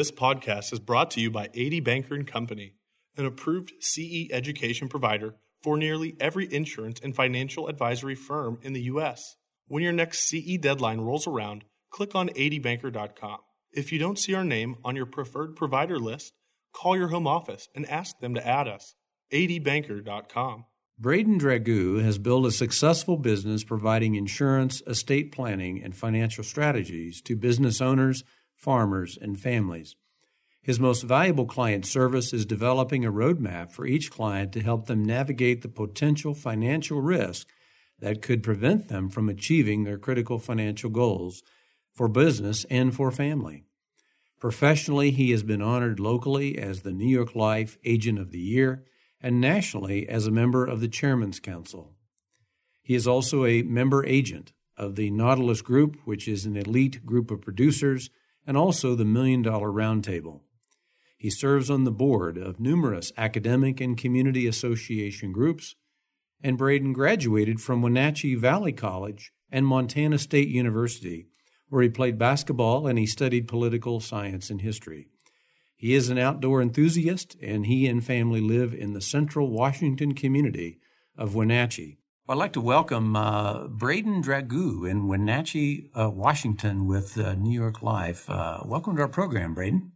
This podcast is brought to you by AD Banker and Company, an approved CE education provider for nearly every insurance and financial advisory firm in the U.S. When your next CE deadline rolls around, click on ADBanker.com. If you don't see our name on your preferred provider list, call your home office and ask them to add us. ADBanker.com. Braden Dragoo has built a successful business providing insurance, estate planning, and financial strategies to business owners, farmers, and families. His most valuable client service is developing a roadmap for each client to help them navigate the potential financial risk that could prevent them from achieving their critical financial goals for business and for family. Professionally, he has been honored locally as the New York Life Agent of the Year and nationally as a member of the Chairman's Council. He is also a member agent of the Nautilus Group, which is an elite group of producers, and also the Million Dollar Roundtable. He serves on the board of numerous academic and community association groups, and Braden graduated from Wenatchee Valley College and Montana State University, where he played basketball and he studied political science and history. He is an outdoor enthusiast, and he and family live in the central Washington community of Wenatchee. Well, I'd like to welcome Braden Dragoo in Wenatchee, Washington with New York Life. Welcome to our program, Braden.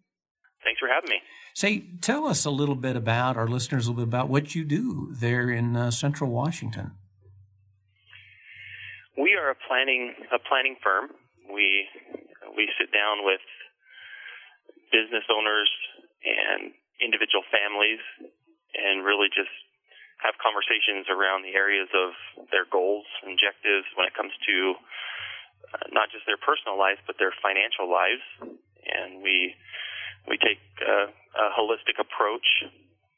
Thanks for having me. Say, tell us a little bit about, our listeners a little bit about what you do there in central Washington. We are a planning firm. We sit down with business owners and individual families and really just have conversations around the areas of their goals, objectives when it comes to not just their personal lives, but their financial lives. And we take a holistic approach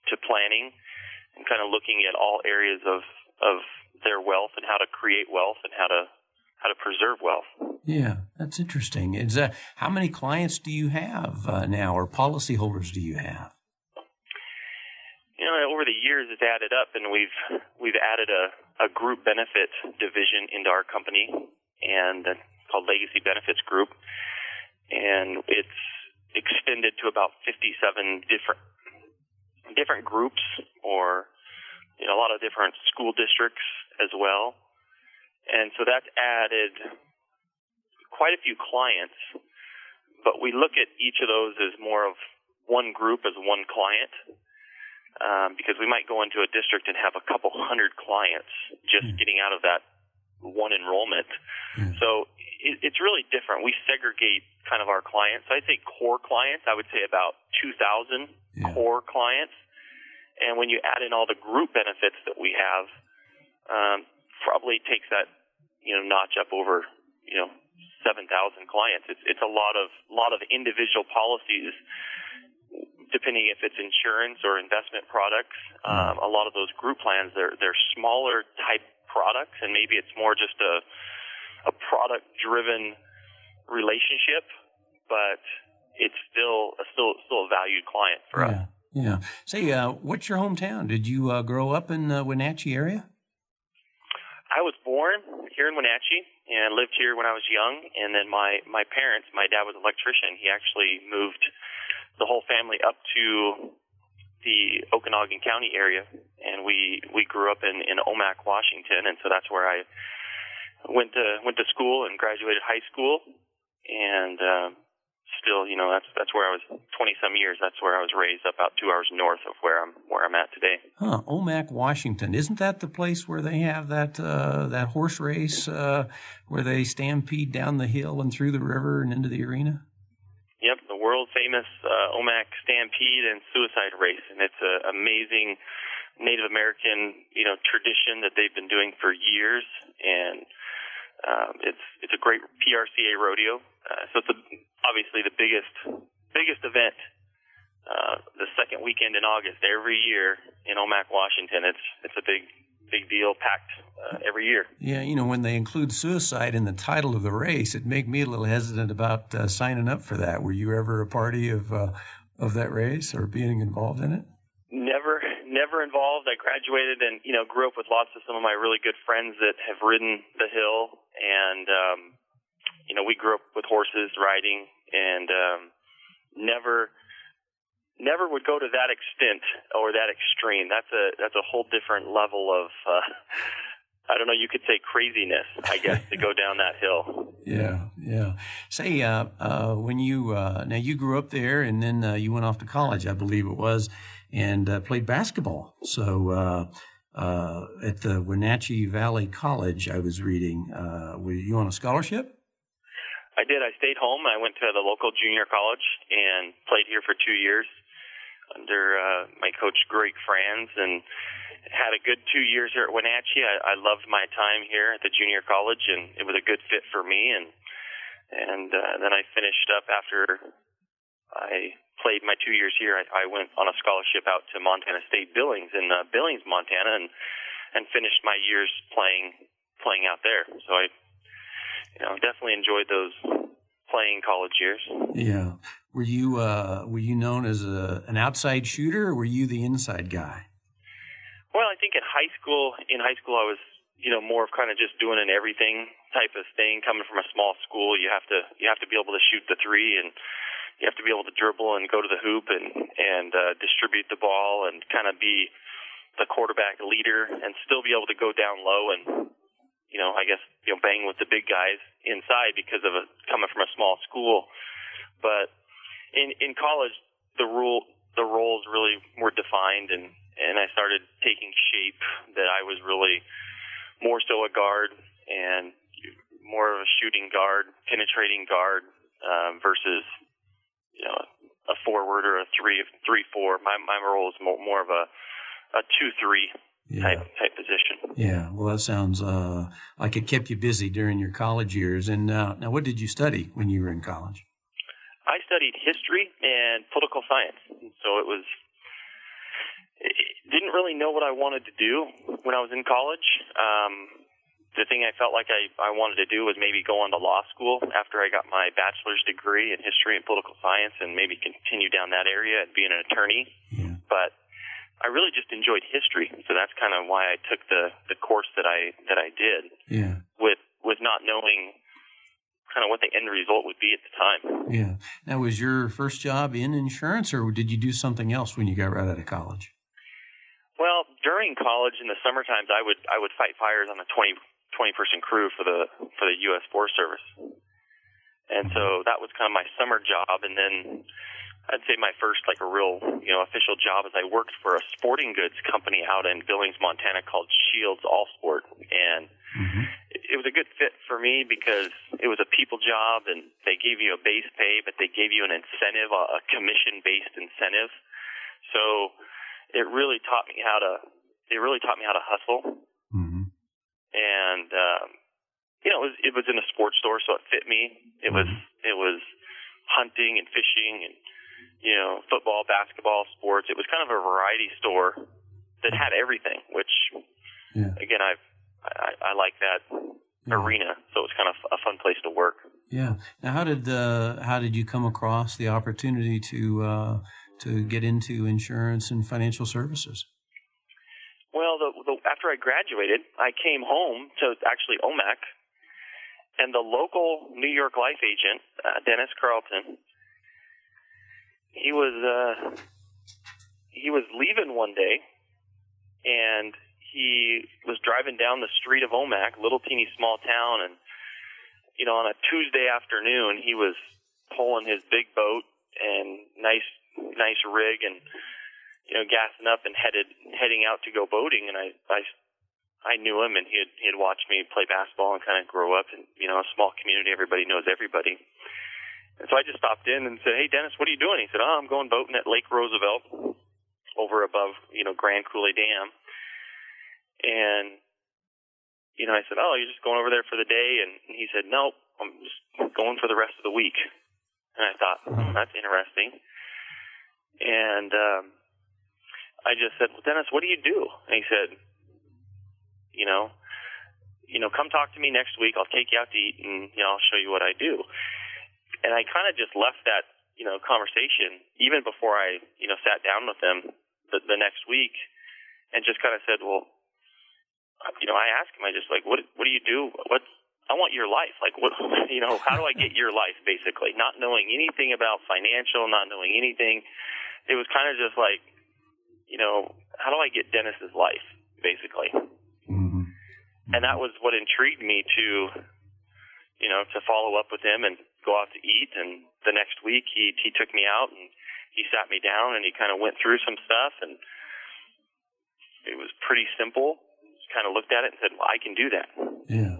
to planning and kind of looking at all areas of their wealth and how to create wealth and how to preserve wealth. Yeah, that's interesting. Is how many clients do you have now, or policyholders do you have? You know, over the years, it's added up, and we've added a group benefit division into our company, and called Legacy Benefits Group, and it's extended to about 57 different groups, or you know, a lot of different school districts as well. And so that's added quite a few clients, but we look at each of those as more of one group as one client, because we might go into a district and have a couple hundred clients just getting out of that one enrollment. Mm. So it's really different. We segregate kind of our clients. I'd say core clients, I would say about 2,000 core clients. And when you add in all the group benefits that we have, probably takes that, you know, notch up over, you know, 7,000 clients. It's a lot of individual policies, depending if it's insurance or investment products. A lot of those group plans, they're smaller type products, and maybe it's more just a product-driven relationship, but it's still a valued client for us. Yeah. Say, what's your hometown? Did you grow up in the Wenatchee area? I was born here in Wenatchee and lived here when I was young, and then my parents, my dad was an electrician. He actually moved the whole family up to the Okanogan County area, and we grew up in Omak, Washington, and so that's where I went to school and graduated high school, and still, you know, that's where I was 20-some years. That's where I was raised, about 2 hours north of where I'm at today. Huh? Omak, Washington. Isn't that the place where they have that horse race where they stampede down the hill and through the river and into the arena? Yep, the world famous Omak Stampede and Suicide Race, and it's an amazing Native American, you know, tradition that they've been doing for years, and it's a great PRCA rodeo. So it's obviously the biggest event. The second weekend in August every year in Omak, Washington. It's a big deal, packed every year. Yeah, you know, when they include suicide in the title of the race, it made me a little hesitant about signing up for that. Were you ever a party of that race or being involved in it? Never involved. I graduated and, you know, grew up with lots of some of my really good friends that have ridden the hill, and you know, we grew up with horses riding, and never would go to that extent or that extreme. That's a whole different level of, I don't know, you could say craziness, I guess, to go down that hill. Yeah, yeah. Say, when you, now you grew up there and then you went off to college, I believe it was, and played basketball. So at the Wenatchee Valley College, I was reading, were you on a scholarship? I did. I stayed home. I went to the local junior college and played here for 2 years under my coach, Greg Franz, and had a good 2 years here at Wenatchee. I loved my time here at the junior college, and it was a good fit for me. And then I finished up after I played my 2 years here. I went on a scholarship out to Montana State Billings in Billings, Montana, and finished my years playing out there. So I, you know, definitely enjoyed those playing college years. Yeah. Were you known as an outside shooter, or were you the inside guy? Well, I think in high school, I was, you know, more of kind of just doing an everything type of thing. Coming from a small school, you have to be able to shoot the three, and you have to be able to dribble and go to the hoop and distribute the ball and kind of be the quarterback leader and still be able to go down low and, you know, I guess, you know, bang with the big guys inside because of coming from a small school. But in college, the roles really were defined and I started taking shape that I was really more so a guard and more of a shooting guard, penetrating guard, versus, you know, a forward or a 3-4. My role is more of a 2-3 type position. Yeah, well, that sounds like it kept you busy during your college years. And now, what did you study when you were in college? I studied history and political science, so it was. I didn't really know what I wanted to do when I was in college. The thing I felt like I wanted to do was maybe go on to law school after I got my bachelor's degree in history and political science and maybe continue down that area and be an attorney. Yeah. But I really just enjoyed history, so that's kind of why I took the course that I did. Yeah. With not knowing kind of what the end result would be at the time. Yeah. Now, was your first job in insurance, or did you do something else when you got right out of college? Well, during college in the summer times, I would fight fires on a 20-person crew for the U.S. Forest Service, and so that was kind of my summer job. And then I'd say my first like a real, you know, official job is I worked for a sporting goods company out in Billings, Montana called Shields All Sport, and it was a good fit for me because it was a people job, and they gave you a base pay, but they gave you an incentive, a commission-based incentive. So It really taught me how to hustle, and you know, it was in a sports store, so it fit me. It was hunting and fishing, and you know, football, basketball, sports. It was kind of a variety store that had everything, which again, I like that arena, so it was kind of a fun place to work. Yeah. Now, how did you come across the opportunity to get into insurance and financial services? Well, after I graduated, I came home to actually Omak, and the local New York Life agent, Dennis Carlton, he was leaving one day, and he was driving down the street of Omak, little teeny small town, and you know, on a Tuesday afternoon, he was pulling his big boat and nice rig and, you know, gassing up and heading out to go boating. And I knew him, and he had watched me play basketball and kind of grow up. And, you know, a small community, everybody knows everybody. And so I just stopped in and said, "Hey, Dennis, what are you doing?" He said, "Oh, I'm going boating at Lake Roosevelt over above, you know, Grand Coulee Dam." And, you know, I said, "Oh, you're just going over there for the day?" And he said, "Nope, I'm just going for the rest of the week." And I thought, that's interesting. And I just said, "Well, Dennis, what do you do?" And he said, you know, "Come talk to me next week. I'll take you out to eat, and you know, I'll show you what I do." And I kind of just left that, you know, conversation even before I, you know, sat down with him the next week, and just kind of said, "Well, you know," I asked him, I just like, "What do you do? What I want your life. Like, what, you know, how do I get your life, basically? Not knowing anything about financial, not knowing anything. It was kind of just like, you know, how do I get Dennis's life, basically? Mm-hmm. And that was what intrigued me to, you know, to follow up with him and go out to eat. And the next week he took me out and he sat me down and he kind of went through some stuff. And it was pretty simple. He kind of looked at it and said, well, I can do that. Yeah.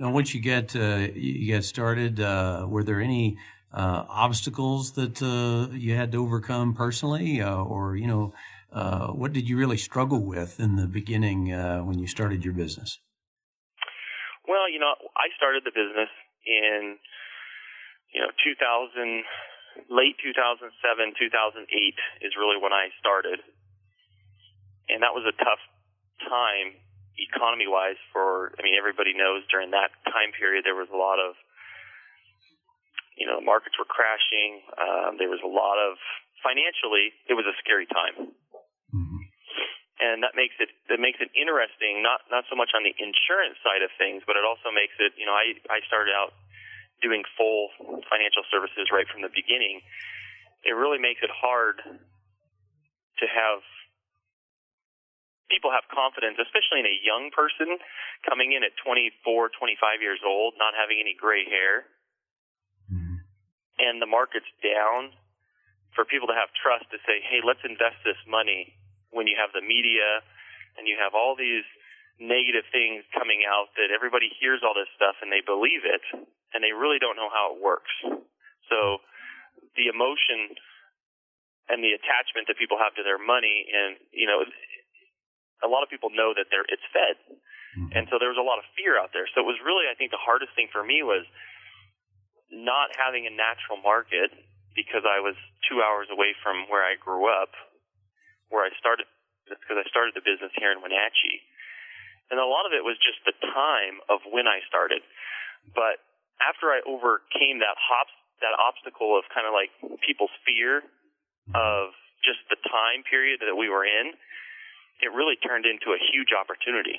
Now, once you get started, were there any obstacles that you had to overcome personally, or you know, what did you really struggle with in the beginning when you started your business? Well, you know, I started the business in 2007, 2008 is really when I started, and that was a tough time. Economy-wise, everybody knows during that time period there was a lot of, markets were crashing. There was a lot of financially, it was a scary time, mm-hmm. and that makes it interesting. Not so much on the insurance side of things, but it also makes it. I started out doing full financial services right from the beginning. It really makes it hard to have. People have confidence, especially in a young person coming in at 24, 25 years old, not having any gray hair, mm-hmm. and the market's down, for people to have trust to say, hey, let's invest this money when you have the media and you have all these negative things coming out that everybody hears all this stuff and they believe it and they really don't know how it works. So the emotion and the attachment that people have to their money and, a lot of people know that it's Fed. And so there was a lot of fear out there. So it was really, I think, the hardest thing for me was not having a natural market because I was 2 hours away from where I grew up, where I started, because I started the business here in Wenatchee. And a lot of it was just the time of when I started. But after I overcame that obstacle of kind of like people's fear of just the time period that we were in, it really turned into a huge opportunity.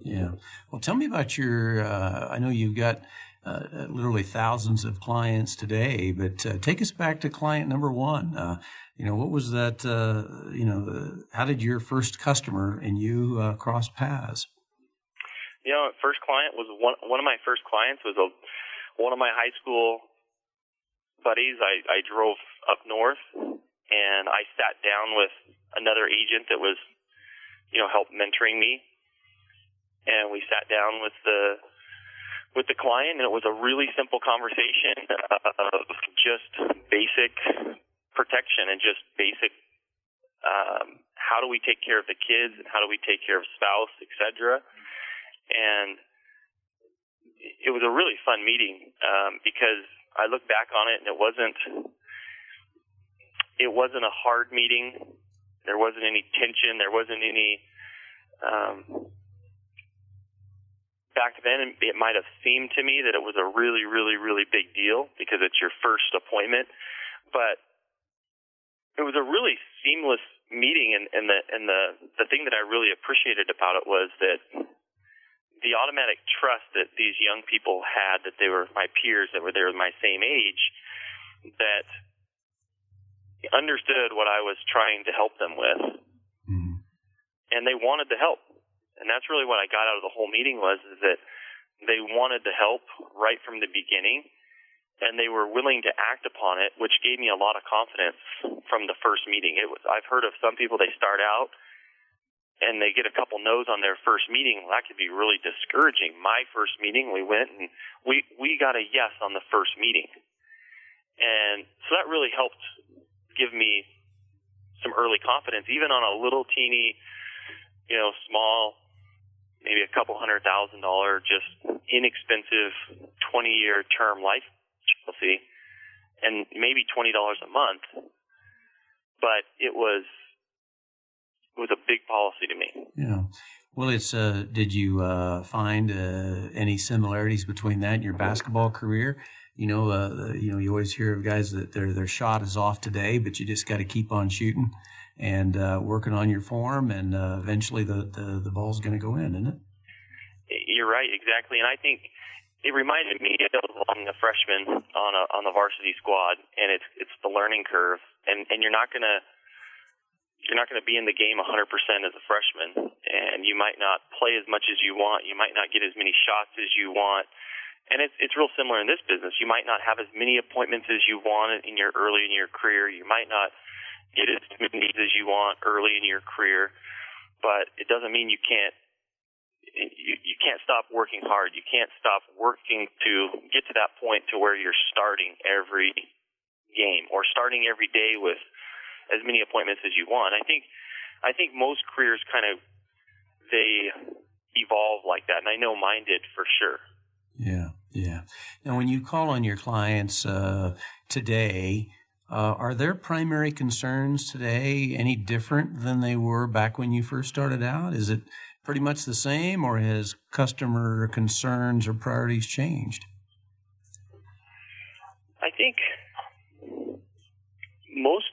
Yeah. Well, tell me about your, I know you've got literally thousands of clients today, but take us back to client number one. What was that, how did your first customer and you cross paths? First client was one of my first clients was one of my high school buddies. I drove up north and I sat down with another agent that was, help mentoring me, and we sat down with the client, and it was a really simple conversation of just basic protection and just basic how do we take care of the kids and how do we take care of spouse, etc. And it was a really fun meeting because I look back on it, and it wasn't a hard meeting. There wasn't any tension. There wasn't any back then it might have seemed to me that it was a really, really, really big deal because it's your first appointment. But it was a really seamless meeting, and the thing that I really appreciated about it was that the automatic trust that these young people had, that they were my peers, that were they were my same age, that understood what I was trying to help them with, mm-hmm. and they wanted the help, and that's really what I got out of the whole meeting is that they wanted the help right from the beginning, and they were willing to act upon it, which gave me a lot of confidence from the first meeting. I've heard of some people, they start out and they get a couple no's on their first meeting. Well, that could be really discouraging. My first meeting, we went and we got a yes on the first meeting, and so that really helped give me some early confidence, even on a little teeny, small, maybe a couple $100,000, just inexpensive 20-year term life policy, and maybe $20 a month. But it was a big policy to me. Yeah. Well, it's. Did you find any similarities between that and your basketball career? You always hear of guys that their shot is off today, but you just got to keep on shooting and working on your form, and eventually the ball's going to go in, isn't it? you're right, exactly. And I think it reminded me of being a freshman on the varsity squad, and it's the learning curve, and you're not going to be in the game 100% as a freshman, and you might not play as much as you want. You might not get as many shots as you want. And it's real similar in this business. You might not have as many appointments as you want early in your career. You might not get as many leads as you want early in your career, but it doesn't mean you can't stop working hard. You can't stop working to get to that point to where you're starting every game or starting every day with as many appointments as you want. I think most careers they evolve like that, and I know mine did for sure. Yeah, yeah. Now, when you call on your clients today, are their primary concerns today any different than they were back when you first started out? Is it pretty much the same, or has customer concerns or priorities changed? I think most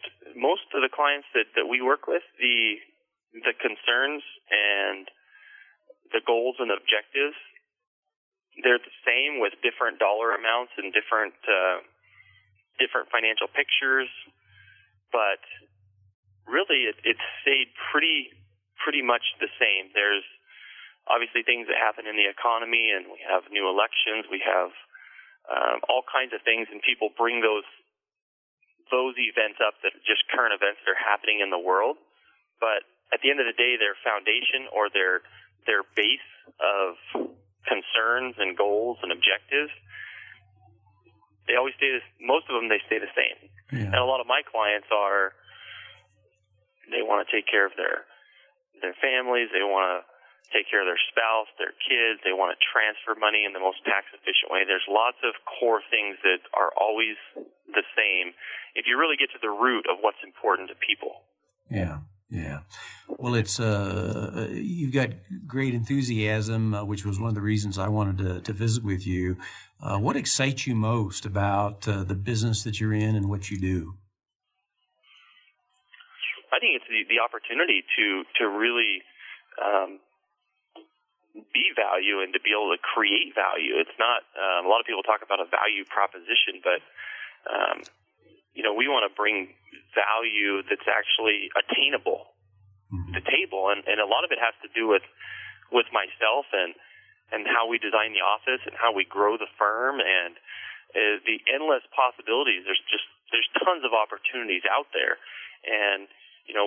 of the clients that we work with, the concerns and the goals and objectives, they're the same with different dollar amounts and different financial pictures. But really, it stayed pretty much the same. There's obviously things that happen in the economy, and we have new elections. We have all kinds of things, and people bring those events up that are just current events that are happening in the world. But at the end of the day, their foundation or their base of concerns and goals and objectives, they always stay this, most of them, they stay the same. Yeah. And a lot of my clients they want to take care of their families. They want to take care of their spouse, their kids. They want to transfer money in the most tax-efficient way. There's lots of core things that are always the same if you really get to the root of what's important to people. Yeah, yeah. Well, it's you've got great enthusiasm, which was one of the reasons I wanted to visit with you. What excites you most about the business that you're in and what you do? I think it's the opportunity to really be value and to be able to create value. It's not a lot of people talk about a value proposition, but we want to bring value that's actually attainable to the table, and a lot of it has to do with myself and how we design the office and how we grow the firm and the endless possibilities. There's tons of opportunities out there, and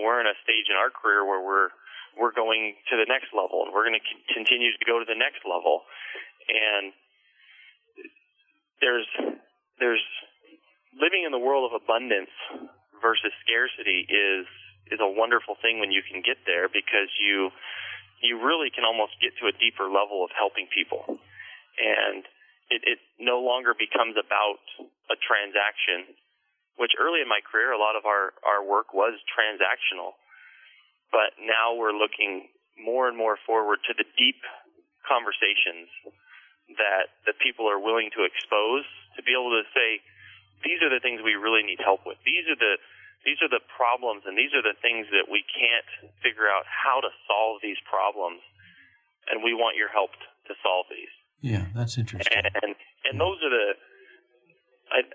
we're in a stage in our career where we're going to the next level, and we're going to continue to go to the next level. And there's living in the world of abundance versus scarcity is a wonderful thing when you can get there, because you really can almost get to a deeper level of helping people, and it no longer becomes about a transaction, which early in my career a lot of our work was transactional. But now we're looking more and more forward to the deep conversations that the people are willing to expose, to be able to say, these are the things we really need help with. These are the problems, and these are the things that we can't figure out how to solve these problems, and we want your help to solve these. Yeah, that's interesting. And yeah. Those are the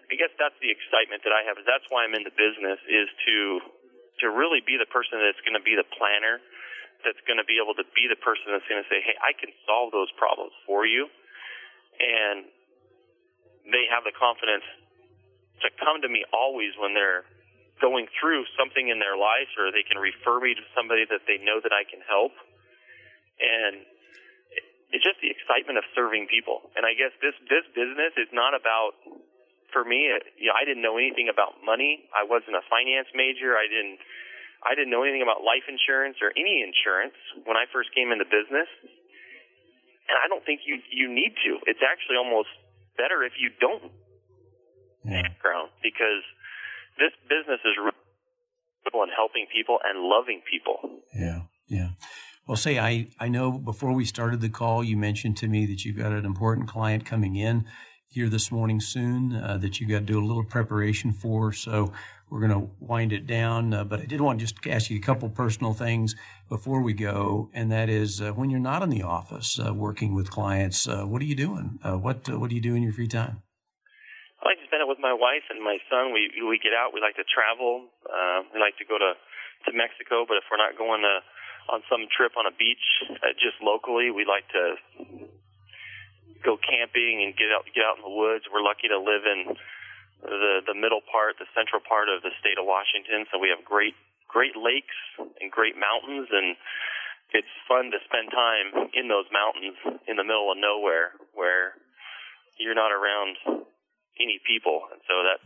– I guess that's the excitement that I have. That's why I'm in the business, is to really be the person that's going to be the planner, that's going to be able to be the person that's going to say, hey, I can solve those problems for you. And they have the confidence to come to me always when they're going through something in their life, or they can refer me to somebody that they know that I can help. And it's just the excitement of serving people. And I guess this business is not about – for me, I didn't know anything about money. I wasn't a finance major. I didn't know anything about life insurance or any insurance when I first came into business. And I don't think you need to. It's actually almost better if you don't background, because this business is really on helping people and loving people. Yeah, yeah. Well, say, I know before we started the call, you mentioned to me that you've got an important client coming in. here this morning soon that you got to do a little preparation for. So we're going to wind it down. But I did want to just ask you a couple personal things before we go. And that is when you're not in the office working with clients, what are you doing? What do you do in your free time? I like to spend it with my wife and my son. We get out. We like to travel. We like to go to Mexico. But if we're not going on some trip on a beach, just locally, we like to go camping and get out in the woods. We're lucky to live in the middle part, the central part of the state of Washington, so we have great lakes and great mountains, and it's fun to spend time in those mountains in the middle of nowhere where you're not around any people. And so that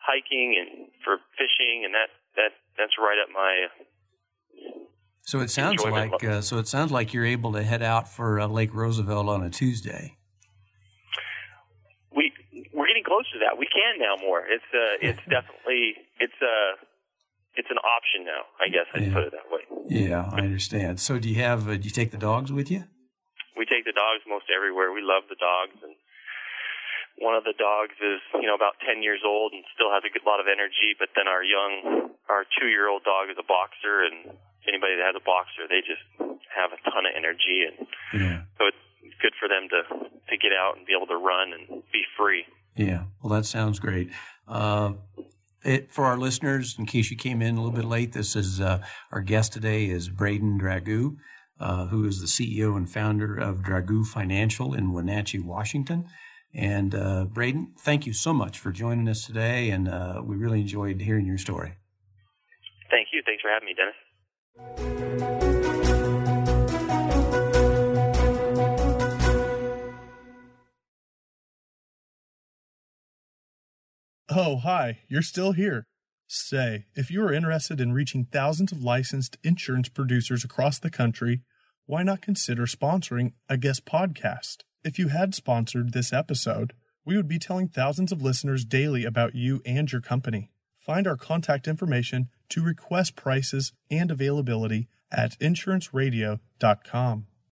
hiking and for fishing and that's right up my So it sounds like you're able to head out for Lake Roosevelt on a Tuesday. We're getting close to that. We can now more. It's definitely it's an option now, I guess I'd put it that way. Yeah, I understand. So do you have do you take the dogs with you? We take the dogs most everywhere. We love the dogs, and one of the dogs is about 10 years old and still has a good lot of energy. But then our 2-year-old dog is a boxer, and anybody that has a boxer, they just have a ton of energy, and so it's good for them to get out and be able to run and be free. Yeah, well, that sounds great. For our listeners, in case you came in a little bit late, this is our guest today is Braden Dragoo, who is the CEO and founder of Dragoo Financial in Wenatchee, Washington. And Braden, thank you so much for joining us today, and we really enjoyed hearing your story. Thank you. Thanks for having me, Dennis. Oh, hi, you're still here. Say, if you are interested in reaching thousands of licensed insurance producers across the country, why not consider sponsoring a guest podcast? If you had sponsored this episode, we would be telling thousands of listeners daily about you and your company. Find our contact information to request prices and availability at insuranceradio.com.